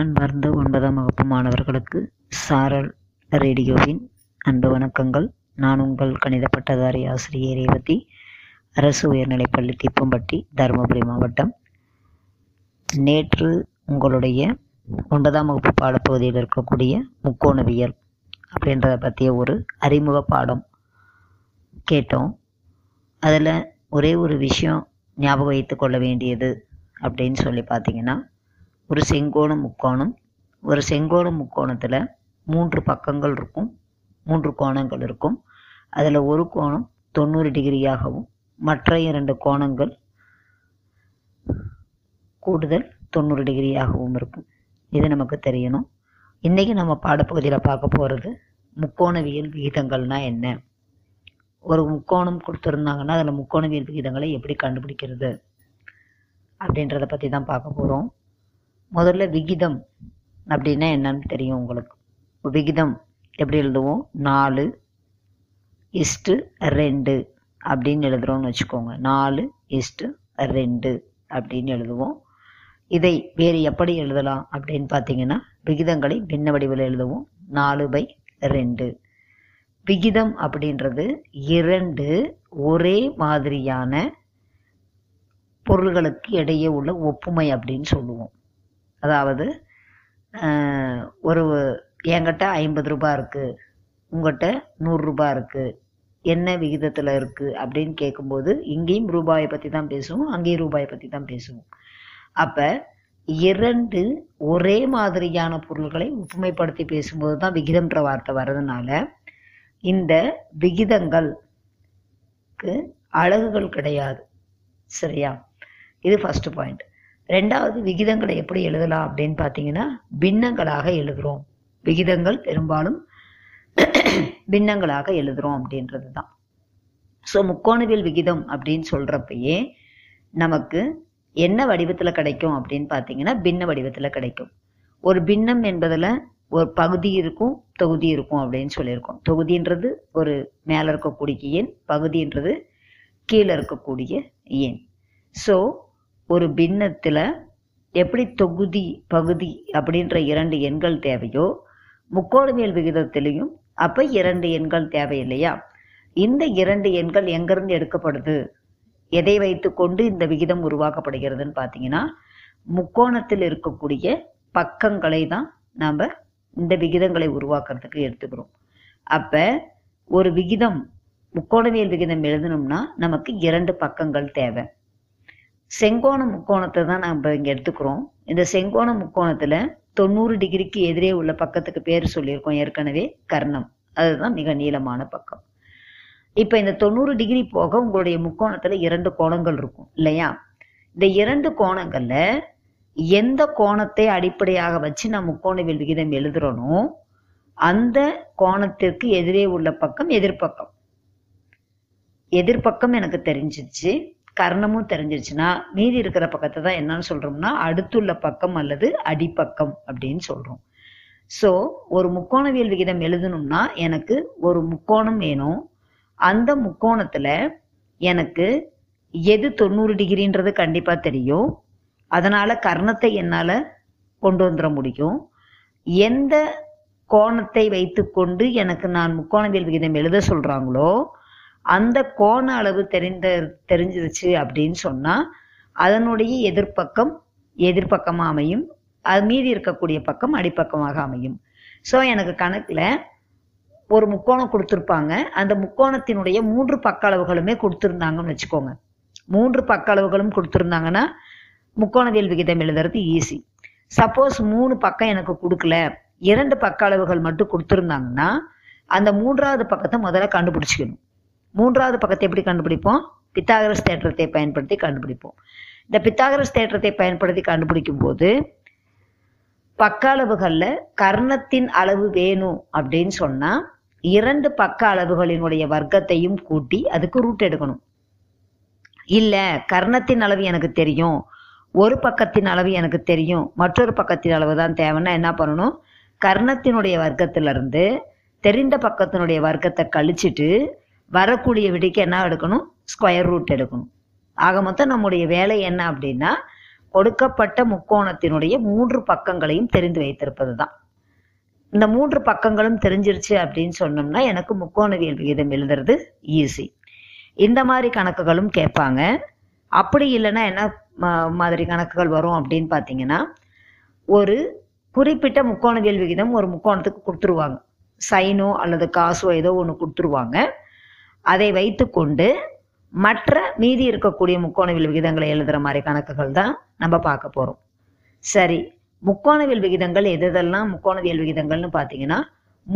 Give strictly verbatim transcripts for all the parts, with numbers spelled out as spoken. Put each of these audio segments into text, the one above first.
அன்பார்ந்த ஒன்பதாம் வகுப்பு மாணவர்களுக்கு சாரல் ரேடியோவின் அன்பு வணக்கங்கள். நான் உங்கள் கணித பட்டதாரி ஆசிரியர் ரேவதி, அரசு உயர்நிலைப்பள்ளி தீப்பம்பட்டி, தருமபுரி மாவட்டம். நேற்று உங்களுடைய ஒன்பதாம் வகுப்பு பாடப்பகுதியில் இருக்கக்கூடிய முக்கோணவியல் அப்படின்றத பற்றிய ஒரு அறிமுக பாடம் கேட்டோம். அதில் ஒரே ஒரு விஷயம் ஞாபகம் வைத்து கொள்ள வேண்டியது அப்படின்னு சொல்லி பார்த்தீங்கன்னா, ஒரு செங்கோண முக்கோணம் ஒரு செங்கோண முக்கோணத்தில் மூன்று பக்கங்கள் இருக்கும், மூன்று கோணங்கள் இருக்கும். அதில் ஒரு கோணம் தொண்ணூறு டிகிரியாகவும் மற்ற இரண்டு கோணங்கள் கூடுதல் தொண்ணூறு டிகிரியாகவும் இருக்கும். இது நமக்கு தெரியணும். இன்றைக்கி நம்ம பாடப்பகுதியில் பார்க்க போகிறது முக்கோணவியல் விகிதங்கள்னால் என்ன, ஒரு முக்கோணம் கொடுத்துருந்தாங்கன்னா அதில் முக்கோணவியல் விகிதங்களை எப்படி கண்டுபிடிக்கிறது அப்படின்றத பற்றி தான் பார்க்க போகிறோம். முதல்ல விகிதம் அப்படின்னா என்னன்னு தெரியும் உங்களுக்கு. விகிதம் எப்படி எழுதுவோம்? நாலு இஸ்ட்டு ரெண்டு அப்படின்னு எழுதுகிறோம்னு வச்சுக்கோங்க. நாலு இஸ்ட்டு ரெண்டு அப்படின்னு எழுதுவோம். இதை வேறு எப்படி எழுதலாம் அப்படின்னு பார்த்தீங்கன்னா, விகிதங்களை பின்ன வடிவில் எழுதுவோம். நாலு பை ரெண்டு. விகிதம் அப்படின்றது இரண்டு ஒரே மாதிரியான பொருள்களுக்கு இடையே உள்ள ஒப்புமை அப்படின்னு சொல்லுவோம். அதாவது ஒரு என்கிட்ட ஐம்பது ரூபாய் இருக்குது, உங்கள்கிட்ட நூறுரூபா இருக்குது, என்ன விகிதத்தில் இருக்குது அப்படின்னு கேட்கும்போது இங்கேயும் ரூபாயை பற்றி தான் பேசுவோம், அங்கேயும் ரூபாயை பற்றி தான் பேசுவோம். அப்போ இரண்டு ஒரே மாதிரியான பொருள்களை ஒப்புமைப்படுத்தி பேசும்போது தான் விகிதம்ன்ற வார்த்தை வர்றதுனால இந்த விகிதங்களுக்கு அலகுகள் கிடையாது. சரியா? இது ஃபர்ஸ்ட் பாயிண்ட். ரெண்டாவது, விகிதங்களை எப்படி எழுதலாம் அப்படின்னு பார்த்தீங்கன்னா, பின்னங்களாக எழுதுகிறோம். விகிதங்கள் பெரும்பாலும் பின்னங்களாக எழுதுகிறோம் அப்படின்றது தான். ஸோ முக்கோணவியல் விகிதம் அப்படின்னு சொல்கிறப்பயே நமக்கு என்ன வடிவத்தில் கிடைக்கும் அப்படின்னு பார்த்தீங்கன்னா, பின்ன வடிவத்தில் கிடைக்கும். ஒரு பின்னம் என்பதில் ஒரு பகுதி இருக்கும், தொகுதி இருக்கும் அப்படின்னு சொல்லியிருக்கோம். தொகுதின்றது ஒரு மேலே இருக்கக்கூடிய எண், பகுதின்றது கீழே இருக்கக்கூடிய எண். ஸோ ஒரு பின்னத்தில் எப்படி தொகுதி பகுதி அப்படின்ற இரண்டு எண்கள் தேவையோ, முக்கோணவியல் விகிதத்திலையும் அப்போ இரண்டு எண்கள் தேவை இல்லையா? இந்த இரண்டு எண்கள் எங்கேருந்து எடுக்கப்படுது, எதை வைத்து கொண்டு இந்த விகிதம் உருவாக்கப்படுகிறதுன்னு பார்த்தீங்கன்னா, முக்கோணத்தில் இருக்கக்கூடிய பக்கங்களை தான் நாம் இந்த விகிதங்களை உருவாக்குறதுக்கு எடுத்துக்கிறோம். அப்போ ஒரு விகிதம், முக்கோணவியல் விகிதம் எழுதணும்னா நமக்கு இரண்டு பக்கங்கள் தேவை. செங்கோண முக்கோணத்தை தான் நம்ம இங்கே எடுத்துக்கிறோம். இந்த செங்கோண முக்கோணத்தில் தொண்ணூறு டிகிரிக்கு எதிரே உள்ள பக்கத்துக்கு பேர் சொல்லியிருக்கோம் ஏற்கனவே, கர்ணம். அதுதான் மிக நீளமான பக்கம். இப்போ இந்த தொண்ணூறு டிகிரி போக உங்களுடைய முக்கோணத்தில் இரண்டு கோணங்கள் இருக்கும் இல்லையா? இந்த இரண்டு கோணங்களில் எந்த கோணத்தை அடிப்படையாக வச்சு நான் முக்கோணவியல் விகிதம் எழுதுறோனோ அந்த கோணத்திற்கு எதிரே உள்ள பக்கம் எதிர்பக்கம். எதிர்பக்கம் எனக்கு தெரிஞ்சிச்சு, கர்ணமும் தெரிஞ்சிருச்சுன்னா மீதி இருக்கிற பக்கத்தை தான் என்னன்னு சொல்கிறோம்னா அடுத்துள்ள பக்கம் அல்லது அடிப்பக்கம் அப்படின்னு சொல்கிறோம். ஸோ ஒரு முக்கோணவியல் விகிதம் எழுதணும்னா எனக்கு ஒரு முக்கோணம் வேணும். அந்த முக்கோணத்தில் எனக்கு எது தொண்ணூறு டிகிரின்றது கண்டிப்பாக தெரியும், அதனால் கர்ணத்தை என்னால் கொண்டு வந்துட முடியும். எந்த கோணத்தை வைத்து கொண்டு எனக்கு நான் முக்கோணவியல் விகிதம் எழுத சொல்கிறாங்களோ அந்த கோண அளவு தெரிந்த தெரிஞ்சிருச்சு அப்படின்னு சொன்னால் அதனுடைய எதிர்பக்கம் எதிர்பக்கமாக அமையும், அது மீதி இருக்கக்கூடிய பக்கம் அடிப்பக்கமாக அமையும். ஸோ எனக்கு கணக்கில் ஒரு முக்கோணம் கொடுத்துருப்பாங்க, அந்த முக்கோணத்தினுடைய மூன்று பக்க அளவுகளுமே கொடுத்துருந்தாங்கன்னு வச்சுக்கோங்க. மூன்று பக்க அளவுகளும் கொடுத்துருந்தாங்கன்னா முக்கோணவியல் விகிதம் எழுதுறது ஈஸி. சப்போஸ் மூணு பக்கம் எனக்கு கொடுக்கல, இரண்டு பக்க அளவுகள் மட்டும் கொடுத்துருந்தாங்கன்னா அந்த மூன்றாவது பக்கத்தை முதல்ல கண்டுபிடிச்சிக்கணும். மூன்றாவது பக்கத்தை எப்படி கண்டுபிடிப்போம்? பித்தாகரஸ் தேற்றத்தை பயன்படுத்தி கண்டுபிடிப்போம். இந்த பித்தாகரஸ் தேற்றத்தை பயன்படுத்தி கண்டுபிடிக்கும் போது பக்க அளவுகளில் கர்ணத்தின் அளவு வேணும் அப்படின்னு சொன்னால் இரண்டு பக்க அளவுகளினுடைய வர்க்கத்தையும் கூட்டி அதுக்கு ரூட் எடுக்கணும். இல்லை கர்ணத்தின் அளவு எனக்கு தெரியும், ஒரு பக்கத்தின் அளவு எனக்கு தெரியும், மற்றொரு பக்கத்தின் அளவு தான் தேவைன்னா என்ன பண்ணணும்? கர்ணத்தினுடைய வர்க்கத்திலிருந்து தெரிந்த பக்கத்தினுடைய வர்க்கத்தை கழிச்சிட்டு வரக்கூடிய விடைக்கு என்ன எடுக்கணும்? ஸ்கொயர் ரூட் எடுக்கணும். ஆக மொத்தம் நம்முடைய வேலை என்ன அப்படின்னா, கொடுக்கப்பட்ட முக்கோணத்தினுடைய மூன்று பக்கங்களையும் தெரிந்து வைத்திருப்பது தான். இந்த மூன்று பக்கங்களும் தெரிஞ்சிருச்சு அப்படின்னு சொன்னோம்னா எனக்கு முக்கோணவியல் விகிதம் எழுதுறது ஈஸி. இந்த மாதிரி கணக்குகளும் கேட்பாங்க. அப்படி இல்லைன்னா என்ன மாதிரி கணக்குகள் வரும் அப்படின்னு பார்த்தீங்கன்னா, ஒரு குறிப்பிட்ட முக்கோணவியல் விகிதம் ஒரு முக்கோணத்துக்கு கொடுத்துருவாங்க, சைனோ அல்லது காசோ ஏதோ ஒன்று கொடுத்துருவாங்க. அதை வைத்து கொண்டு மற்ற மீதி இருக்கக்கூடிய முக்கோணவியல் விகிதங்களை எழுதுகிற மாதிரி கணக்குகள் தான் நம்ம பார்க்க போகிறோம். சரி, முக்கோணவியல் விகிதங்கள் எதெல்லாம் முக்கோணவியல் விகிதங்கள்னு பார்த்தீங்கன்னா,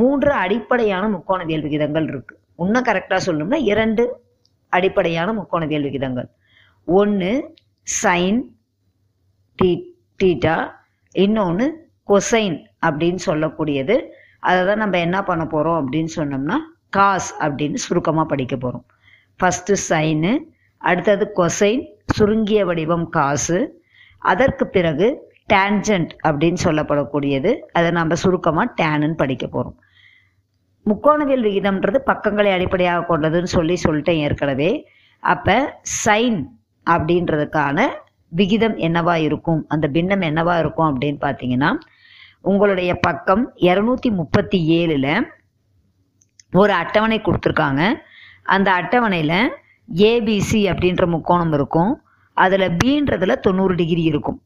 மூன்று அடிப்படையான முக்கோணவியல் விகிதங்கள் இருக்கு. இன்னும் கரெக்டாக சொல்லணும்னா இரண்டு அடிப்படையான முக்கோணவியல் விகிதங்கள். ஒன்று சைன் டீட்டா, இன்னொன்று கொசைன் அப்படின்னு சொல்லக்கூடியது. அதை தான் நம்ம என்ன பண்ண போகிறோம் அப்படின்னு சொன்னோம்னா காஸ் அப்படின்னு சுருக்கமாக படிக்க போகிறோம். ஃபஸ்ட்டு சைனு, அடுத்தது கொசைன் சுருங்கிய வடிவம் காசு, அதற்கு பிறகு டேன்ஜென்ட் அப்படின்னு சொல்லப்படக்கூடியது, அதை நம்ம சுருக்கமாக டேனுன்னு படிக்க போகிறோம். முக்கோணவியல் விகிதம்ன்றது பக்கங்களை அடிப்படையாக கொண்டதுன்னு சொல்லி சொல்லிட்டேன் ஏற்கனவே. அப்போ சைன் அப்படின்றதுக்கான விகிதம் என்னவா இருக்கும், அந்த பின்னம் என்னவா இருக்கும் அப்படின்னு பார்த்தீங்கன்னா, உங்களுடைய பக்கம் இருநூத்தி முப்பத்தி ஏழுல ஒரு அட்டவணை கொடுத்துருக்காங்க. அந்த அட்டவணையில ஏபிசி அப்படின்ற முக்கோணம் இருக்கும். அதுல பீன்றதுல தொண்ணூறு டிகிரி இருக்கும்.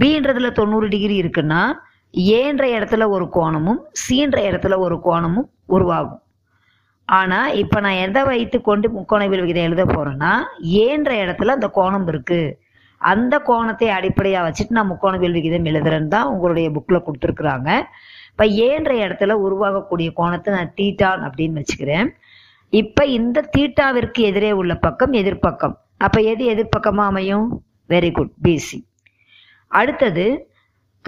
பீன்றதுல தொண்ணூறு டிகிரி இருக்குன்னா ஏன்ற இடத்துல ஒரு கோணமும் சீன்ற இடத்துல ஒரு கோணமும் உருவாகும். ஆனா இப்ப நான் எதை வைத்து கொண்டு முக்கோணவியல் விகிதம் எழுத போறேன்னா, ஏன்ற இடத்துல அந்த கோணம் இருக்கு, அந்த கோணத்தை அடிப்படையாக வச்சுட்டு நான் முக்கோணவியல் விகிதம் எழுதுறேன்னு தான் உங்களுடைய புக்கில் கொடுத்துருக்குறாங்க. இப்போ ஏன்ற இடத்துல உருவாகக்கூடிய கோணத்தை நான் தீட்டான் அப்படின்னு வச்சுக்கிறேன். இப்போ இந்த தீட்டாவிற்கு எதிரே உள்ள பக்கம் எதிர்ப்பக்கம். அப்போ எது எதிர்ப்பக்கமாக அமையும்? Very good, PC. அடுத்தது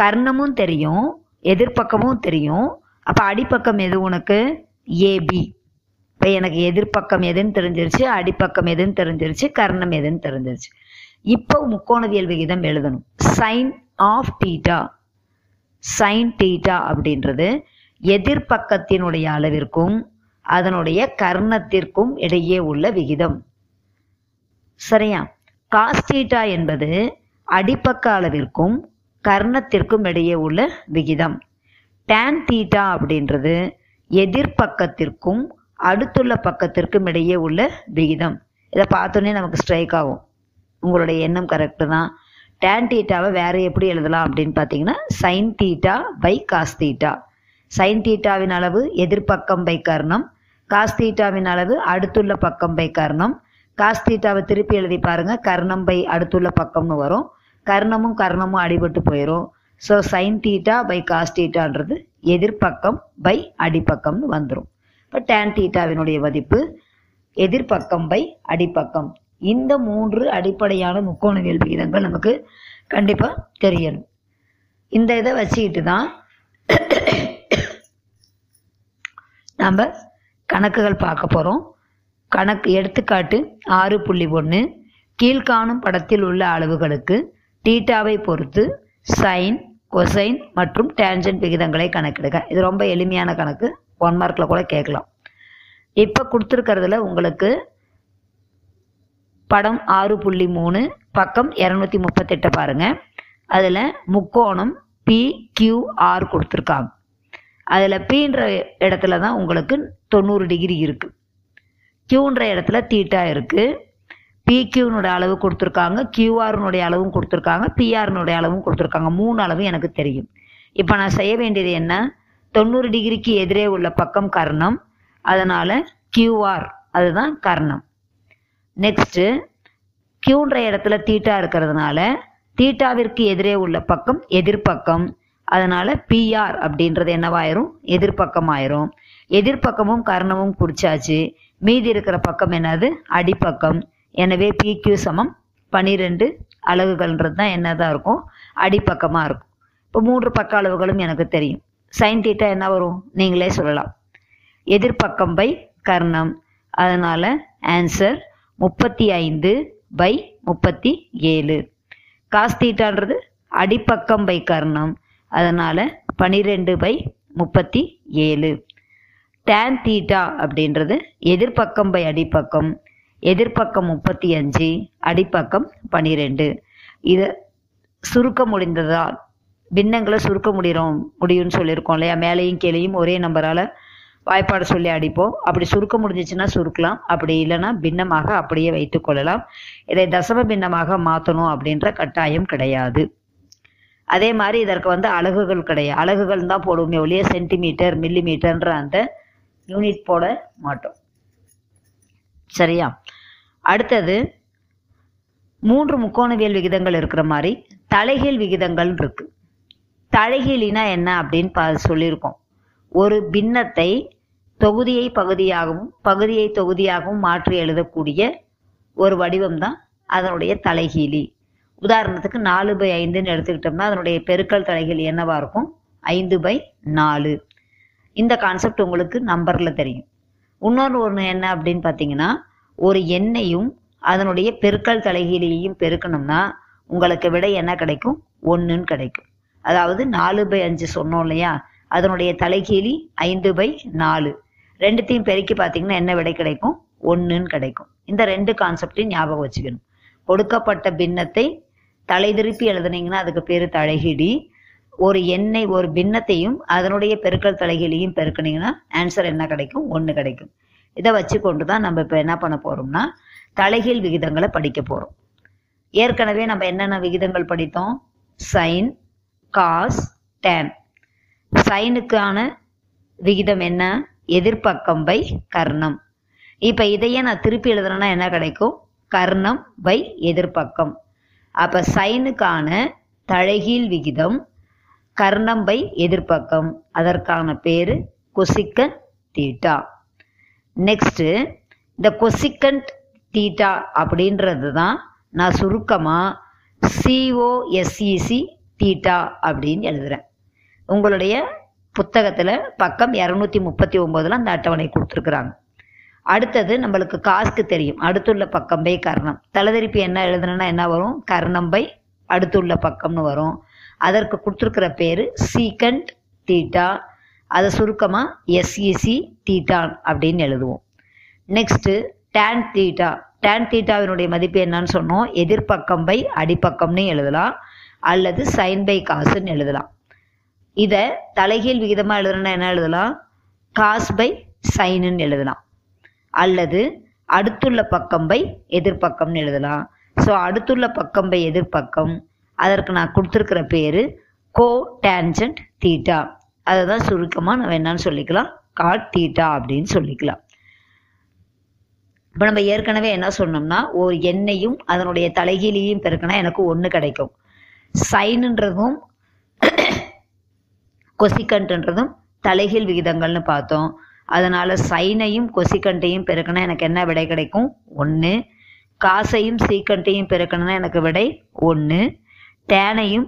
கர்ணமும் தெரியும், எதிர்ப்பக்கமும் தெரியும். அப்போ அடிப்பக்கம் எது உனக்கு? ஏபி. இப்போ எனக்கு எதிர்ப்பக்கம் எதுன்னு தெரிஞ்சிருச்சு, அடிப்பக்கம் எதுன்னு தெரிஞ்சிருச்சு, கர்ணம் எதுன்னு தெரிஞ்சிருச்சு. இப்போ முக்கோணவியல் விகிதம் எழுதணும். Sine of theta, sine theta அப்படின்றது எதிர்பக்கத்தினுடைய அளவிற்கும் அதனுடைய கர்ணத்திற்கும் இடையே உள்ள விகிதம். சரியா? காஸ் தீட்டா என்பது அடிப்பக்க அளவிற்கும் கர்ணத்திற்கும் இடையே உள்ள விகிதம். டான் தீட்டா அப்படின்றது எதிர்பக்கத்திற்கும் அடுத்துள்ள பக்கத்திற்கும் இடையே உள்ள விகிதம். இதை பார்த்தோன்னே நமக்கு ஸ்ட்ரைக் ஆகும். உங்களுடைய எண்ணம் கரெக்டு தான். டேன் தீட்டாவை வேற எப்படி எழுதலாம் அப்படின்னு பார்த்தீங்கன்னா, sine theta by cos theta. Sine தீட்டாவின் அளவு எதிர்பக்கம் பை கர்ணம், காஸ் தீட்டாவின் அளவு அடுத்துள்ள பக்கம் பை கர்ணம். காஸ் தீட்டாவை திருப்பி எழுதி பாருங்க, கர்ணம் பை அடுத்துள்ள பக்கம்னு வரும். கர்ணமும் கர்ணமும் அடிபட்டு போயிடும். So sine theta by cos தீட்டான்றது எதிர்பக்கம் பை அடிப்பக்கம்னு வந்துடும். இப்போ டேன் தீட்டாவினுடைய மதிப்பு எதிர்பக்கம் பை அடிப்பக்கம். இந்த மூன்று அடிப்படையான முக்கோணவியல் விகிதங்கள் நமக்கு கண்டிப்பாக தெரியணும். இந்த இதை வச்சுக்கிட்டு தான் நம்ம கணக்குகள் பார்க்க போகிறோம். கணக்கு எடுத்துக்காட்டு ஆறு புள்ளி ஒன்று. கீழ்காணும் படத்தில் உள்ள அளவுகளுக்கு தீட்டாவை பொறுத்து சைன், கொசைன் மற்றும் டேன்ஜென்ட் விகிதங்களை கணக்கிடுங்க. இது ரொம்ப எளிமையான கணக்கு, ஒன் மார்க்கில் கூட கேட்கலாம். இப்போ கொடுத்துருக்கிறதுல உங்களுக்கு படம் ஆறு புள்ளி மூணு பக்கம் இரநூத்தி முப்பத்தெட்டை பாருங்க. அதில் முக்கோணம் பி கியூஆர் கொடுத்துருக்காங்க. அதில் பின்ற இடத்துல தான் உங்களுக்கு தொண்ணூறு டிகிரி இருக்குது, கியூன்ற இடத்துல தீட்டா இருக்குது. பி கியூனுடைய அளவு கொடுத்துருக்காங்க, கியூஆர்னுடைய அளவும் கொடுத்துருக்காங்க, பிஆர்னுடைய அளவும் கொடுத்துருக்காங்க. மூணு அளவும் எனக்கு தெரியும். இப்போ நான் செய்ய வேண்டியது என்ன? தொண்ணூறு டிகிரிக்கு எதிரே உள்ள பக்கம் கர்ணம், அதனால் கியூஆர் அதுதான் கர்ணம். நெக்ஸ்ட்டு கியூன்ற இடத்துல தீட்டா இருக்கிறதுனால தீட்டாவிற்கு எதிரே உள்ள பக்கம் எதிர்பக்கம், அதனால் பிஆர் அப்படின்றது என்னவாயிரும்? எதிர்பக்கம் ஆயிரும். எதிர்பக்கமும் கர்ணமும் பிடிச்சாச்சு, மீதி இருக்கிற பக்கம் என்னது? அடிப்பக்கம். எனவே பிக்யூ சமம் பன்னிரெண்டு அலகுகள்ன்றது தான் என்னதான் இருக்கும்? அடிப்பக்கமாக இருக்கும். இப்போ மூன்று பக்க அளவுகளும் எனக்கு தெரியும். சைன் தீட்டா என்ன வரும்? நீங்களே சொல்லலாம். எதிர்பக்கம் பை கர்ணம், அதனால் ஆன்சர் முப்பத்தி ஐந்து பை முப்பத்தி ஏழு. காஸ் தீட்டான்றது அடிப்பக்கம் பை கர்ணம், அதனால் பன்னிரெண்டு பை முப்பத்தி ஏழு. டேன் தீட்டா அப்படின்றது எதிர்பக்கம் பை அடிப்பக்கம், எதிர்பக்கம் முப்பத்தி அஞ்சு, அடிப்பக்கம் பன்னிரெண்டு. இதை சுருக்க முடிந்ததால் பின்னங்களை சுருக்க முடிகிறோம் முடியும்னு சொல்லியிருக்கோம் இல்லையா. மேலேயும் கீழேயும் ஒரே நம்பரால் வாய்ப்பாடு சொல்லி அடிப்போம். அப்படி சுருக்க முடிஞ்சிச்சுன்னா சுருக்கலாம், அப்படி இல்லைன்னா பின்னமாக அப்படியே வைத்து கொள்ளலாம். இதை தசம பின்னமாக மாற்றணும் அப்படின்ற கட்டாயம் கிடையாது. அதே மாதிரி இதற்கு வந்து அலகுகள் கிடையாது, அலகுகள் தான் போடுவோமே ஒழிய சென்டிமீட்டர் மில்லி மீட்டர்ன்ற அந்த யூனிட் போட மாட்டோம். சரியா? அடுத்தது மூன்று முக்கோணவியல் விகிதங்கள் இருக்கிற மாதிரி தலைகீழ் விகிதங்கள் இருக்கு. தலைகீழினா என்ன அப்படின்னு பா சொல்லியிருக்கோம். ஒரு பின்னத்தை தொகுதியை பகுதியாகவும் பகுதியை தொகுதியாகவும் மாற்றி எழுதக்கூடிய ஒரு வடிவம் தான் அதனுடைய தலைகீழி. உதாரணத்துக்கு நாலு பை ஐந்துன்னு எடுத்துக்கிட்டோம்னா அதனுடைய பெருக்கல் தலைகீழி என்னவா இருக்கும்? ஐந்து பை நாலு. இந்த கான்செப்ட் உங்களுக்கு நம்பர்ல தெரியும். இன்னொரு ஒன்று என்ன அப்படின்னு பார்த்தீங்கன்னா, ஒரு எண்ணையும் அதனுடைய பெருக்கல் தலைகீழியையும் பெருக்கணும்னா உங்களுக்கு விட என்ன கிடைக்கும்? ஒன்றுன்னு கிடைக்கும். அதாவது நாலு பை அஞ்சு சொன்னோம் இல்லையா, அதனுடைய தலைகீழி ஐந்து பை நாலு. ரெண்டுத்தையும் பெருக்கி பார்த்தீங்கன்னா என்ன விடை கிடைக்கும்? ஒன்றுன்னு கிடைக்கும். இந்த ரெண்டு கான்செப்டையும் ஞாபகம் வச்சுக்கணும். கொடுக்கப்பட்ட பின்னத்தை தலை திருப்பி எழுதுனீங்கன்னா அதுக்கு பேர் தலைகீழி. ஒரு எண்ணை ஒரு பின்னத்தையும் அதனுடைய பெருக்கல் தலைகீழியும் பெருக்கினீங்கன்னா ஆன்சர் என்ன கிடைக்கும்? ஒன்று கிடைக்கும். இதை வச்சு கொண்டு தான் நம்ம இப்போ என்ன பண்ண போகிறோம்னா தலைகீழ் விகிதங்களை படிக்க போகிறோம். ஏற்கனவே நம்ம என்னென்ன விகிதங்கள் படித்தோம்? Sign, cos, tan. சைனுக்கான விகிதம் என்ன? எதிர்ப்பக்கம் பை கர்ணம். இப்போ இதையே நான் திருப்பி எழுதுனேன்னா என்ன கிடைக்கும்? கர்ணம் பை எதிர்ப்பக்கம். அப்போ சைனுக்கான தலைகீழ் விகிதம் கர்ணம் பை எதிர்ப்பக்கம், அதற்கான பேரு கொசிக்கன் தீட்டா. நெக்ஸ்ட், இந்த கொசிக்கன் தீட்டா அப்படின்றது தான் நான் சுருக்கமாக சிஓஎஸ்இசி தீட்டா அப்படின்னு எழுதுறேன். உங்களுடைய புத்தகத்தில் பக்கம் இரநூத்தி முப்பத்தி ஒம்போதில் அந்த அட்டவணை கொடுத்துருக்குறாங்க. அடுத்தது நம்மளுக்கு காசுக்கு தெரியும், அடுத்துள்ள பக்கம் பை கர்ணம். தலைதிருப்பி என்ன எழுதுனா என்ன வரும்? கர்ணம் பை அடுத்துள்ள பக்கம்னு வரும். அதற்கு கொடுத்துருக்கிற பேர் சீக்கண்ட் தீட்டா. அதை சுருக்கமாக எஸ்இசி தீட்டான் அப்படின்னு எழுதுவோம். Next tan theta. டேன் தீட்டாவினுடைய மதிப்பு என்னன்னு சொன்னோம். எதிர்ப்பக்கம் பை அடிப்பக்கம்னு எழுதலாம், அல்லது சைன் பை காசுன்னு எழுதலாம். இதை தலைகீழ் விகிதமாக எழுதுனா என்ன எழுதலாம்? காஸ் பை சைனுன்னு எழுதலாம், அல்லது அடுத்துள்ள பக்கம் பை எதிர்ப்பக்கம்னு எழுதலாம். ஸோ அடுத்துள்ள பக்கம் பை எதிர்ப்பக்கம், அதற்கு நான் கொடுத்துருக்கிற பேர் கோ டேன்ஜென்ட் தீட்டா. அதை தான் சுருக்கமாக நம்ம என்னன்னு சொல்லிக்கலாம்? காட் தீட்டா அப்படின்னு சொல்லிக்கலாம். இப்போ நம்ம ஏற்கனவே என்ன சொன்னோம்னா, ஒரு எண்ணையும் அதனுடைய தலைகீழியும் பெருக்கினா எனக்கு ஒன்று கிடைக்கும். சைனுன்றதும் கொசிக்கண்ட்ன்றதும் தலைகீழ் விகிதங்கள்னு பார்த்தோம். அதனால சைனையும் கொசிக்கண்டையும் பெருக்கினா எனக்கு என்ன விடை கிடைக்கும்? ஒன்று. காசையும் சீக்கண்டையும் பெருக்கணும்னா எனக்கு விடை ஒன்று. டேனையும்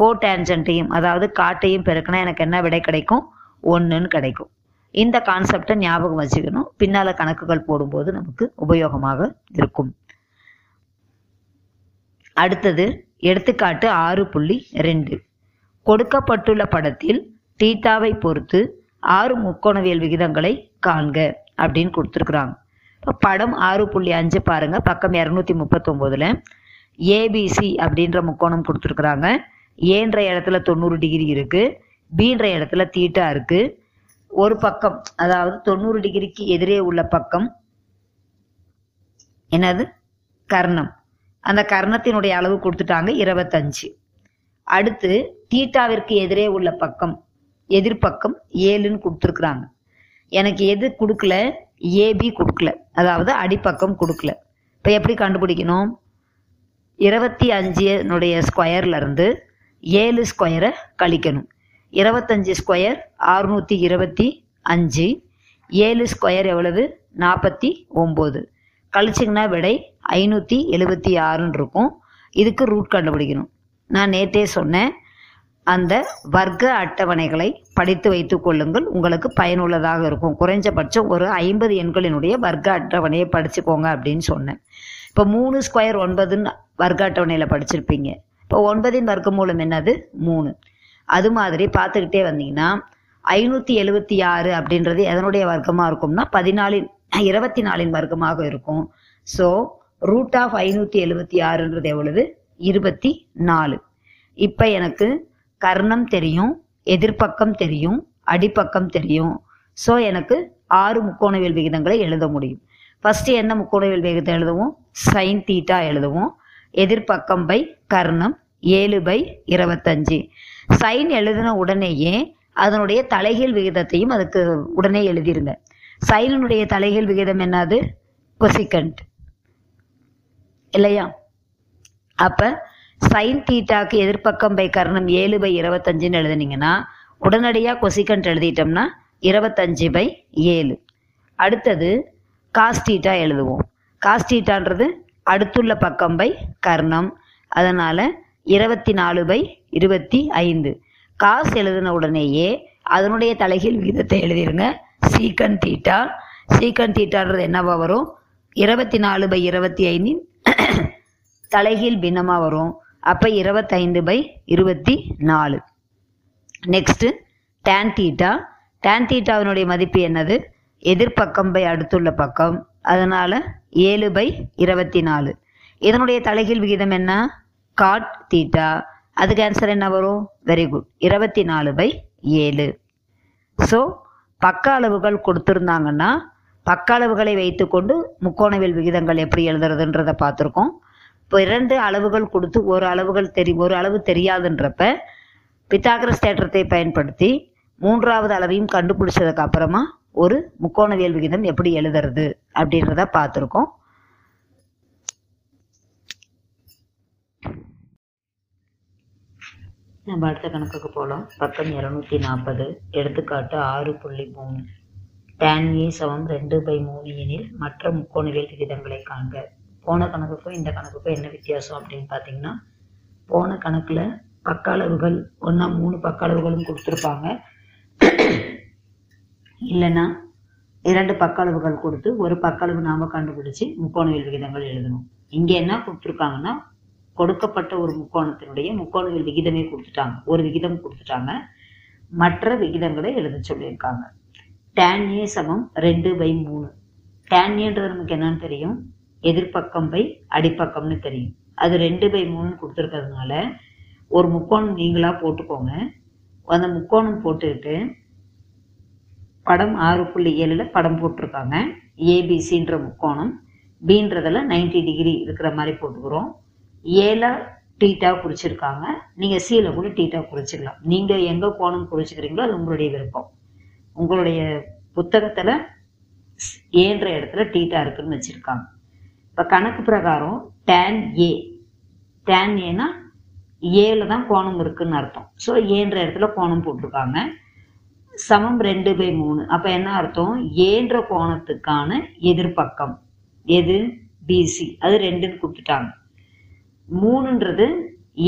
கோடான்ஜென்ட்டையும் அதாவது காட்டையும் பெருக்கினா எனக்கு என்ன விடை கிடைக்கும்? ஒன்றுன்னு கிடைக்கும். இந்த கான்செப்டை ஞாபகம் வச்சுக்கணும், பின்னால் கணக்குகள் போடும்போது நமக்கு உபயோகமாக இருக்கும். அடுத்தது எடுத்துக்காட்டு ஆறு புள்ளி ரெண்டு. கொடுக்கப்பட்டுள்ள படத்தில் தீட்டாவை பொறுத்து ஆறு முக்கோணவியல் விகிதங்களை காண்க அப்படின்னு கொடுத்துருக்குறாங்க. இப்போ படம் ஆறு புள்ளி அஞ்சு பாருங்க, பக்கம் இரநூத்தி முப்பத்தொம்போதுல ஏபிசி அப்படின்ற முக்கோணம் கொடுத்துருக்குறாங்க. ஏன்ற இடத்துல தொண்ணூறு டிகிரி இருக்கு, பீன்ற இடத்துல தீட்டா இருக்கு. ஒரு பக்கம் அதாவது தொண்ணூறு டிகிரிக்கு எதிரே உள்ள பக்கம் என்னது? கர்ணம். அந்த கர்ணத்தினுடைய அளவு கொடுத்துட்டாங்க இருபத்தஞ்சு. அடுத்து தீட்டாவிற்கு எதிரே உள்ள பக்கம் எதிர்பக்கம் ஏழுன்னு கொடுத்துருக்குறாங்க. எனக்கு எது கொடுக்கல? ஏபி கொடுக்கல, அதாவது அடிப்பக்கம் கொடுக்கல. இப்போ எப்படி கண்டுபிடிக்கணும்? இருபத்தி அஞ்சுனுடைய ஸ்கொயர்லேருந்து ஏழு ஸ்கொயரை கழிக்கணும். இருபத்தஞ்சி ஸ்கொயர் ஆறுநூற்றி இருபத்தி அஞ்சு, ஏழு ஸ்கொயர் எவ்வளவு? நாற்பத்தி ஒம்பது. கழிச்சிங்கன்னா விடை ஐநூற்றி எழுபத்தி ஆறுன்னு இருக்கும். இதுக்கு ரூட் கண்டுபிடிக்கணும். நான் நேற்றே சொன்னேன், அந்த வர்க்க அட்டவணைகளை படித்து வைத்து கொள்ளுங்கள், உங்களுக்கு பயனுள்ளதாக இருக்கும். குறைஞ்சபட்சம் ஒரு ஐம்பது எண்களினுடைய வர்க்க அட்டவணையை படிச்சுக்கோங்க அப்படின்னு சொன்னேன். இப்போ மூணு ஸ்கொயர் ஒன்பதுன்னு வர்க்க அட்டவணையில் படிச்சிருப்பீங்க. இப்போ ஒன்பதின் வர்க்க மூலம் என்னது? மூணு. அது மாதிரி பார்த்துக்கிட்டே வந்தீங்கன்னா ஐநூற்றி எழுபத்தி ஆறு அப்படின்றது எதனுடைய வர்க்கமாக இருக்கும்னா பதினாலின் இருபத்தி நாலின் வர்க்கமாக இருக்கும். ஸோ ரூட் ஆஃப் ஐநூற்றி எழுபத்தி ஆறுன்றது எவ்வளவு? இருபத்தி நாலு. இப்போ எனக்கு கர்ணம் தெரியும், எதிர்பக்கம் தெரியும், அடிப்பக்கம் தெரியும். ஸோ எனக்கு ஆறு முக்கோணவியல் விகிதங்களை எழுத முடியும். ஃபஸ்ட்டு என்ன முக்கோணவியல் விகிதத்தை எழுதுவோம்? சைன் தீட்டா எழுதுவோம். எதிர்பக்கம் பை கர்ணம் ஏழு பை இருபத்தஞ்சு. சைன் எழுதின உடனேயே அதனுடைய தலைகீழ் விகிதத்தையும் அதுக்கு உடனே எழுதிருங்க. சைனுடைய தலைகீழ் விகிதம் என்னது? கொசிகண்ட் இல்லையா? அப்போ சைன் தீட்டாக்கு எதிர்பக்கம் பை கர்ணம் ஏழு பை இருபத்தஞ்சுன்னு எழுதுனீங்கன்னா உடனடியாக கொசிகண்ட் எழுதிட்டோம்னா இருபத்தஞ்சு பை ஏழு. அடுத்தது காஸ்டீட்டா எழுதுவோம். காஸ்டீட்டான்றது அடுத்துள்ள பக்கம் பை கர்ணம், அதனால் இருபத்தி நாலு பை இருபத்தி ஐந்து. காசு எழுதின உடனேயே அதனுடைய தலைகீழ் விகிதத்தை எழுதிருங்க, சீக்கன் தீட்டா. சீக்கன் தீட்டான்றது என்னவா வரும்? இருபத்தி நாலு பை இருபத்தி ஐந்தின் தலைகீழ் பின்னமாக வரும். அப்போ இருபத்தைந்து பை இருபத்தி நாலு. Next tan theta. டேன் தீட்டாவினுடைய மதிப்பு என்னது? எதிர்பக்கம் பை அடுத்துள்ள பக்கம், அதனால் ஏழு பை இருபத்தி நாலு. இதனுடைய தலைகீழ் விகிதம் என்ன? God theta. அதுக்கு ஆன்சர் என்ன வரும்? வெரி குட், இருபத்தி நாலு பை ஏழு. ஸோ பக்க அளவுகள் கொடுத்துருந்தாங்கன்னா பக்க அளவுகளை வைத்துக்கொண்டு முக்கோணவியல் விகிதங்கள் எப்படி எழுதுறதுன்றதை பார்த்துருக்கோம். இப்போ இரண்டு அளவுகள் கொடுத்து ஒரு அளவுகள் தெரி ஒரு அளவு தெரியாதுன்றப்ப பித்தாகரஸ் தேற்றத்தை பயன்படுத்தி மூன்றாவது அளவையும் கண்டுபிடிச்சதுக்கு அப்புறமா ஒரு முக்கோணவியல் விகிதம் எப்படி எழுதுறது அப்படின்றத பார்த்துருக்கோம். நம்ம அடுத்த கணக்குக்கு போகலாம். பக்கம் இரநூத்தி நாற்பது, எடுத்துக்காட்டு ஆறு புள்ளி மூணு. டேன் ஏ சமம் ரெண்டு பை மூணு எனில் மற்ற முக்கோணவியல் விகிதங்களை காண்க. போன கணக்குக்கும் இந்த கணக்குக்கும் என்ன வித்தியாசம் அப்படின்னு பார்த்தீங்கன்னா, போன கணக்கில் பக்க அளவுகள் ஒன்றா மூணு பக்க அளவுகளும் கொடுத்துருப்பாங்க, இல்லைன்னா இரண்டு பக்க அளவுகள் கொடுத்து ஒரு பக்க அளவு நாம் கண்டுபிடிச்சி முக்கோணவியல் விகிதங்கள் எழுதணும். இங்கே என்ன கொடுத்துருக்காங்கன்னா, கொடுக்கப்பட்ட ஒரு முக்கோணத்தினுடைய முக்கோணவியல் விகிதமே கொடுத்துட்டாங்க, ஒரு விகிதம் கொடுத்துட்டாங்க, மற்ற விகிதங்களை எழுத சொல்லியிருக்காங்க. டேன் ஏ சமம் ரெண்டு பை மூணு. டேன் ஏன்றது நமக்கு என்னன்னு தெரியும்? எதிர்பக்கம் பை அடிப்பக்கம்னு தெரியும். அது ரெண்டு பை மூணுன்னு கொடுத்துருக்கிறதுனால ஒரு முக்கோணம் நீங்களாக போட்டுக்கோங்க. அந்த முக்கோணம் போட்டுக்கிட்டு படம் ஆறு புள்ளி ஏழில் படம் போட்டிருக்காங்க. ஏபிசின்ற முக்கோணம், பீன்றதில் நைன்டி டிகிரி இருக்கிற மாதிரி போட்டுக்கிறோம். ஏல டீட்டா குறிச்சிருக்காங்க, நீங்கள் சீல கூட டீட்டா குறிச்சிக்கலாம். நீங்கள் எங்கே கோணம் குறிச்சிக்கிறீங்களோ அது உங்களுடைய விருப்பம். உங்களுடைய புத்தகத்தில் ஏன்ற இடத்துல டீட்டா இருக்குதுன்னு வச்சுருக்காங்க. இப்போ கணக்கு பிரகாரம் டேன் ஏ, டேன் ஏன்னா ஏல தான் கோணம் இருக்குதுன்னு அர்த்தம். ஸோ ஏன்ற இடத்துல கோணம் போட்டிருக்காங்க. சமம் ரெண்டு பை மூணு. அப்போ என்ன அர்த்தம்? ஏன்ற கோணத்துக்கான எதிர்பக்கம் எது? பிசி. அது ரெண்டுன்னு கொடுத்துட்டாங்க. மூணுன்றது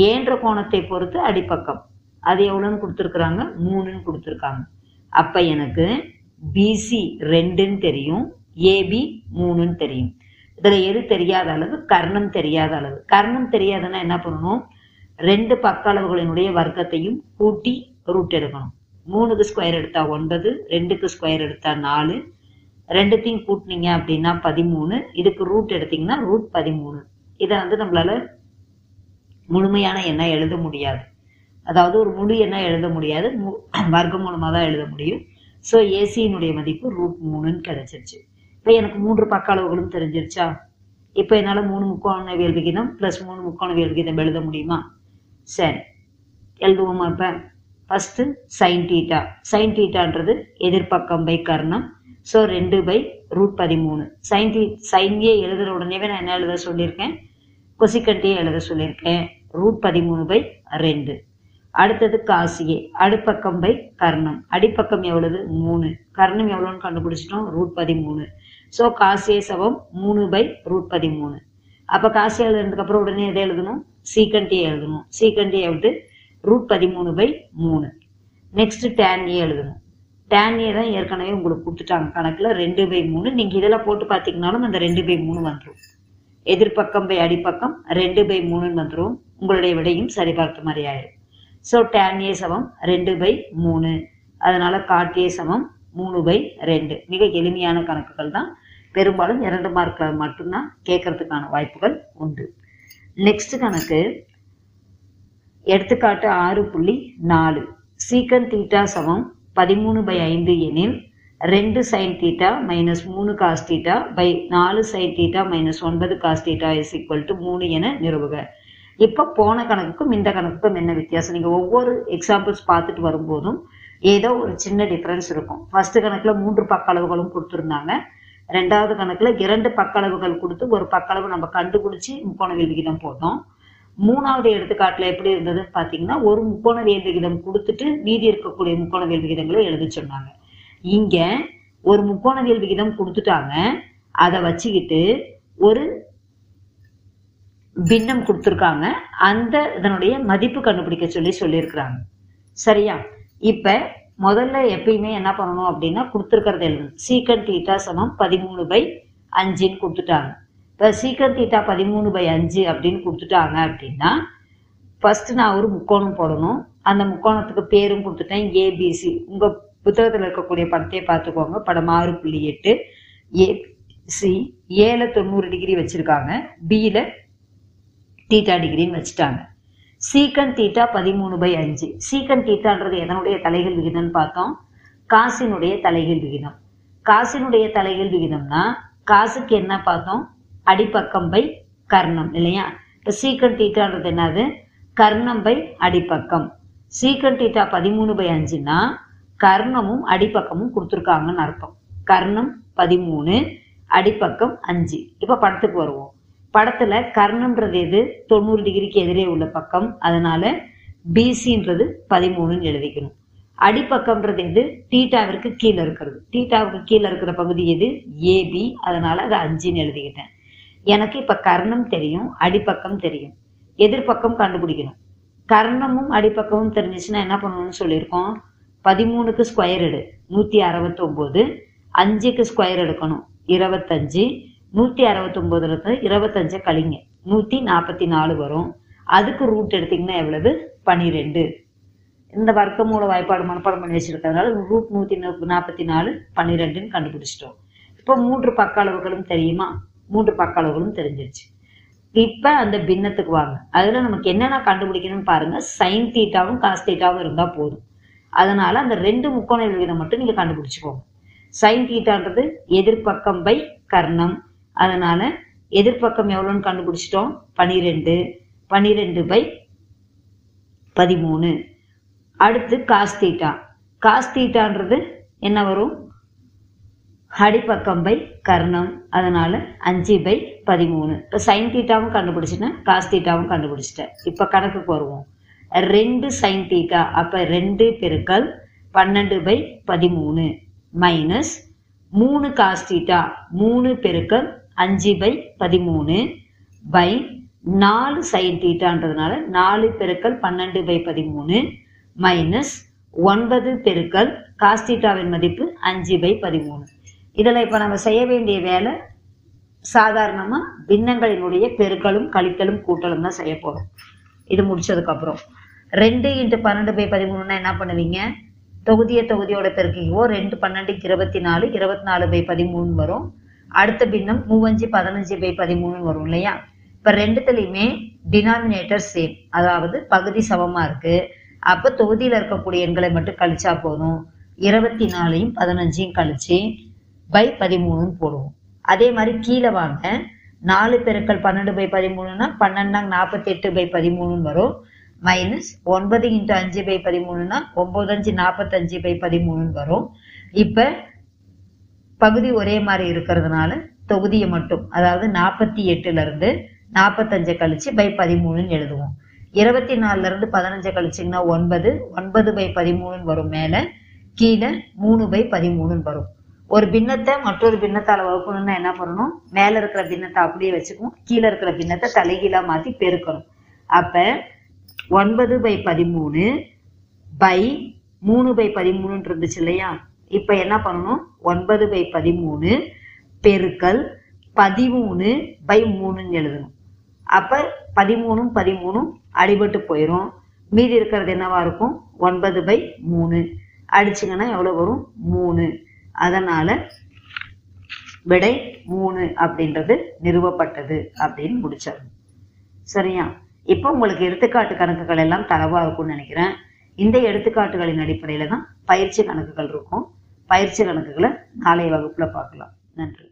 ஏன்ற கோணத்தை பொறுத்து அடிப்பக்கம், அது எவ்வளோன்னு கொடுத்துருக்குறாங்க? மூணுன்னு கொடுத்துருக்காங்க. அப்போ எனக்கு பிசி ரெண்டுன்னு தெரியும், ஏபி மூணுன்னு தெரியும். இதில் எது தெரியாத அளவு? கர்ணம் தெரியாத அளவு. கர்ணம் தெரியாதுன்னா என்ன பண்ணணும்? ரெண்டு பக்க அளவுகளினுடைய வர்க்கத்தையும் கூட்டி ரூட் எடுக்கணும். மூணுக்கு ஸ்கொயர் எடுத்தா ஒன்பது, ரெண்டுக்கு ஸ்கொயர் எடுத்தா நாலு, ரெண்டுத்தையும் கூட்டினீங்க அப்படின்னா பதிமூணு, இதுக்கு ரூட் எடுத்தீங்கன்னா ரூட் பதிமூணு. இதை வந்து நம்மளால முழுமையான எண்ணை எழுத முடியாது, அதாவது ஒரு முழு எண்ணை எழுத முடியாது, வர்க்க மூலமாக தான் எழுத முடியும். ஸோ ஏசியினுடைய மதிப்பு ரூட் மூணுன்னு கிடைச்சிருச்சு. இப்போ எனக்கு மூன்று பக்க அளவுகளும் தெரிஞ்சிருச்சா? இப்போ என்னால் மூணு முக்கோணவியல் விகிதம் ப்ளஸ் மூணு முக்கோணவியல் விகிதம் எழுத முடியுமா? சரி, எழுதுவோமா? இப்போ ஃபஸ்ட்டு சைன் டீட்டா. சைன் டீட்டான்றது எதிர்பக்கம் பை கர்ணம். ஸோ ரெண்டு பை ரூட் பதிமூணு. சைன் டீ சைன்யே எழுதுகிற உடனேவே நான் என்ன எழுத சொல்லியிருக்கேன்? கொசிகண்டையே எழுத சொல்லியிருக்கேன். ரூட் பதிமூணு பை ரெண்டு. அடுத்தது காசியே, அடுப்பக்கம் பை கர்ணம். அடிப்பக்கம் எவ்வளவு? மூணு. கர்ணம் எவ்வளோன்னு கண்டுபிடிச்சிட்டோம்? ரூட் பதிமூணு. ஸோ காசியே சமம் மூணு பை ரூட் பதிமூணு. அப்போ காசி எழுதுனதுக்கப்புறம் உடனே எதை எழுதணும்? சீக்கண்டையே எழுதணும். சீக்கண்டே எழுது ரூட் பதிமூணு பை மூணு. நெக்ஸ்ட் டேன்யே எழுதணும். டேன்யே தான் ஏற்கனவே உங்களுக்கு கொடுத்துட்டாங்க கணக்கில் ரெண்டு பை மூணு. நீங்கள் இதெல்லாம் போட்டு பார்த்தீங்கன்னாலும் அந்த ரெண்டு பை மூணு வந்துடும். எதிர்பக்கம் பை அடிப்பக்கம் ரெண்டு பை மூணுன்னு வந்துடும். உங்களுடைய விடையும் சரிபார்த்த மாதிரி ஆயிடும். ஸோ டேன் ஏ சமம் ரெண்டு பை மூணு, அதனால காட் ஏ சமம் மூணு பை ரெண்டு. மிக எளிமையான கணக்குகள் தான், பெரும்பாலும் இரண்டு மார்க்கில் மட்டும்தான் கேட்கறதுக்கான வாய்ப்புகள் உண்டு. நெக்ஸ்ட் கணக்கு எடுத்துக்காட்டு ஆறு புள்ளி நாலு. சீக்கன் தீட்டா சமம் பதிமூணு பை ஐந்து எனில் ரெண்டு சைன் தீட்டா மைனஸ் மூணு காஸ் தீட்டா பை நாலு சைன் தீட்டா மைனஸ் ஒன்பது cos theta is equal to மூணு என நிறுவுக. இப்போ போன கணக்குக்கும் இந்த கணக்குக்கும் என்ன வித்தியாசம்? நீங்கள் ஒவ்வொரு எக்ஸாம்பிள்ஸ் பார்த்துட்டு வரும்போதும் ஏதோ ஒரு சின்ன டிஃப்ரென்ஸ் இருக்கும். ஃபர்ஸ்ட் கணக்கில் மூன்று பக்களவுகளும் கொடுத்துருந்தாங்க. ரெண்டாவது கணக்கில் இரண்டு பக்களவுகள் கொடுத்து ஒரு பக்களவு நம்ம கண்டுபிடிச்சி முக்கோணவியல் விகிதம் போட்டோம். மூணாவது எடுத்துக்காட்டில் எப்படி இருந்ததுன்னு பார்த்தீங்கன்னா, ஒரு முக்கோணவியல் விகிதம் கொடுத்துட்டு மீதி இருக்கக்கூடிய முக்கோணவியல் விகிதங்களை எழுதி சொன்னாங்க. இங்கே ஒரு முக்கோணவியல் விகிதம் கொடுத்துட்டாங்க, அதை வச்சுக்கிட்டு ஒரு பின்னம் கொடுத்துருக்காங்க, அந்த இதனுடைய மதிப்பு கண்டுபிடிக்க சொல்லி சொல்லியிருக்கிறாங்க. சரியா? இப்ப முதல்ல எப்பயுமே என்ன பண்ணணும் அப்படின்னா, கொடுத்துருக்கிறது எழுதணும். சீக்கன் தீட்டா சமம் பதிமூணு பை அஞ்சுன்னு கொடுத்துட்டாங்க. இப்போ சீக்கன் தீட்டா பதிமூணு பை அஞ்சு அப்படின்னு கொடுத்துட்டாங்க அப்படின்னா ஃபர்ஸ்ட் நான் ஒரு முக்கோணம் போடணும். அந்த முக்கோணத்துக்கு பேரும் கொடுத்துட்டேன், ஏபிசி. உங்க புத்தகத்தில் இருக்கக்கூடிய படத்தையே பார்த்துக்கோங்க, படம் ஆறு புள்ளி எட்டு. ஏசி ஏல தொண்ணூறு டிகிரி வச்சிருக்காங்க, பியில தீட்டா டிகிரின்னு வச்சுட்டாங்க. சீக்கன் தீட்டா பதிமூணு பை அஞ்சு. சீக்கன் தீட்டான்றது எதனுடைய தலைகள் விகிதம்னு பார்த்தோம்? காசினுடைய தலைகள் விகிதம். காசினுடைய தலைகள் விகிதம்னா காசுக்கு என்ன பார்த்தோம்? அடிப்பக்கம் பை கர்ணம், இல்லையா? இப்போ சீக்கன் தீட்டான்றது என்னது? கர்ணம் பை அடிப்பக்கம். சீக்கன் தீட்டா பதிமூணு பை அஞ்சுன்னா கர்ணமும் அடிப்பக்கமும் கொடுத்துருக்காங்கன்னு அர்த்தம். கர்ணம் பதிமூணு, அடிப்பக்கம் அஞ்சு. இப்போ படத்துக்கு வருவோம். படத்துல கர்ணம்ன்றது எது? தொண்ணூறு டிகிரிக்கு எதிரே உள்ள பக்கம். அதனால பிசின்றது பதிமூணுன்னு எழுதிக்கணும். அடிப்பக்கம்ன்றது எது? தீட்டாவிற்கு கீழே இருக்கிறது. தீட்டாவுக்கு கீழே இருக்கிற பகுதி எது? ஏபி. அதனால அதை அஞ்சுன்னு எழுதிக்கிட்டேன். எனக்கு இப்ப கர்ணம் தெரியும், அடிப்பக்கம் தெரியும், எதிர்பக்கம் கண்டுபிடிக்கணும். கர்ணமும் அடிப்பக்கமும் தெரிஞ்சிச்சுன்னா என்ன பண்ணணும்னு சொல்லியிருக்கோம்? பதிமூணுக்கு ஸ்கொயர் எடு நூத்தி அறுபத்தி ஒன்பது, அஞ்சுக்கு ஸ்கொயர் எடுக்கணும் இருபத்தஞ்சு, நூற்றி அறுபத்தி ஒன்பதுல இருந்து இருபத்தஞ்ச கழிங்க நூற்றி நாற்பத்தி நாலு வரும். அதுக்கு ரூட் எடுத்தீங்கன்னா எவ்வளவு? பனிரெண்டு. இந்த வர்க்க மூல வாய்ப்பாடு மனப்பாடம் பண்ணி வச்சிருக்கிறதுனால ரூட் நூற்றி நாற்பத்தி நாலு பன்னிரெண்டுன்னு கண்டுபிடிச்சிட்டோம். இப்போ மூன்று பக்க அளவுகளும் தெரியுமா? மூன்று பக்க அளவுகளும் தெரிஞ்சிருச்சு. இப்போ அந்த பின்னத்துக்கு வாங்க. அதில் நமக்கு என்னென்ன கண்டுபிடிக்கணும்னு பாருங்க. சைன் தீட்டாவும் காஸ் தீட்டாவும் இருந்தால் போதும். அதனால அந்த ரெண்டு முக்கோண விகிதம் மட்டும் நீங்கள் கண்டுபிடிச்சிக்கோங்க. சைன் தீட்டான்றது எதிர்பக்கம் பை கர்ணம். அதனால எதிர்பக்கம் எவ்வளோன்னு கண்டுபிடிச்சிட்டோம்? பனிரெண்டு, பனிரெண்டு பை பதிமூணு. அடுத்து காஸ் தீட்டா. காஸ் தீட்டான்றது என்ன வரும்? அடிப்பக்கம் பை கர்ணம். அதனால அஞ்சு பை பதிமூணு. இப்போ சைன் தீட்டாவும் கண்டுபிடிச்சிட்டேன், காஸ் தீட்டாவும் கண்டுபிடிச்சிட்டேன். இப்போ கணக்குக்கு வருவோம். ரெண்டு சைன் தீட்டா, அப்போ ரெண்டு பெருக்கல் பன்னெண்டு பை பதிமூணு மைனஸ் மூணு காஸ் தீட்டா, மூணு பெருக்கல் அஞ்சு பை பதிமூணு பை நாலு சைன் தீட்டான்றதுனால நாலு பெருக்கல் பன்னெண்டு பை பதிமூணு மைனஸ் ஒன்பது பெருக்கல் காஸ் தீட்டாவின் மதிப்பு அஞ்சு பை பதிமூணு. இதில் இப்போ நம்ம செய்ய வேண்டிய வேலை சாதாரணமாக பின்னங்களினுடைய பெருக்கலும் கழித்தலும் கூட்டலும் தான் செய்ய போகிறோம். இது முடிச்சதுக்கப்புறம் ரெண்டு இன்ட்டு பன்னெண்டு பை பதிமூணுன்னா என்ன பண்ணுவீங்க? தொகுதியை தொகுதியோட பெருக்கிக்குவோ. ரெண்டு பன்னெண்டுக்கு இருபத்தி நாலு, இருபத்தி நாலு பை பதிமூணு வரும். அடுத்த பின்னம் மூவஞ்சு பதினஞ்சு பை பதிமூணு வரும், இல்லையா? இப்போ ரெண்டுத்துலையுமே டினாமினேட்டர் சேம், அதாவது பகுதி சமமாக இருக்கு. அப்போ தொகுதியில் இருக்கக்கூடிய எண்களை மட்டும் கழிச்சா போதும். இருபத்தி நாலையும் பதினஞ்சையும் கழிச்சு பை பதிமூணுன்னு போடுவோம். அதே மாதிரி கீழே வாங்க. நாலு பெருக்கள் பன்னெண்டு பை பதிமூணுன்னா பன்னெண்டாங்க நாற்பத்தி எட்டு பை பதிமூணுன்னு வரும். மைனஸ் ஒன்பது இன்ட்டு அஞ்சு பை பதிமூணுன்னா ஒன்பது அஞ்சு நாற்பத்தஞ்சு பை பதிமூணுன்னு வரும். இப்போ பகுதி ஒரே மாதிரி இருக்கிறதுனால தொகுதியை மட்டும், அதாவது நாற்பத்தி எட்டுல இருந்து நாற்பத்தஞ்சை கழிச்சு பை பதிமூணுன்னு எழுதுவோம். இருபத்தி நாலுல இருந்து பதினஞ்சை கழிச்சிங்கன்னா ஒன்பது, ஒன்பது பை பதிமூணுன்னு வரும். மேலே கீழே மூணு பை பதிமூணுன்னு வரும். ஒரு பின்னத்தை மற்றொரு பின்னத்தால வகுக்கணும்னா என்ன பண்ணணும்? மேலே இருக்கிற பின்னத்தை அப்படியே வச்சுக்கணும், கீழே இருக்கிற பின்னத்தை தலைகீழா மாற்றி பெருக்கணும். அப்போ ஒன்பது பை பதிமூணு பை மூணு பை பதிமூணுன்னு இருந்துச்சு, இல்லையா? இப்போ என்ன பண்ணணும்? ஒன்பது பை பதிமூணு பெருக்கல் பதிமூணு பை மூணுன்னு எழுதணும். அப்போ பதிமூணும் பதிமூணும் அடிபட்டு போயிடும். மீதி இருக்கிறது என்னவா இருக்கும்? ஒன்பது பை மூணு. அடிச்சிங்கன்னா எவ்வளோ வரும்? மூணு. அதனால் விடை மூணு அப்படின்றது நிறுவப்பட்டது அப்படின்னு முடிச்சிடணும். சரியா? இப்போ உங்களுக்கு எடுத்துக்காட்டு கணக்குகள் எல்லாம் தரவா இருக்கும்னு நினைக்கிறேன். இந்த எடுத்துக்காட்டுகளின் அடிப்படையில் தான் பயிற்சி கணக்குகள் இருக்கும். பயிற்சி கணக்குகளை நாளைய வகுப்பில் பார்க்கலாம். நன்றி.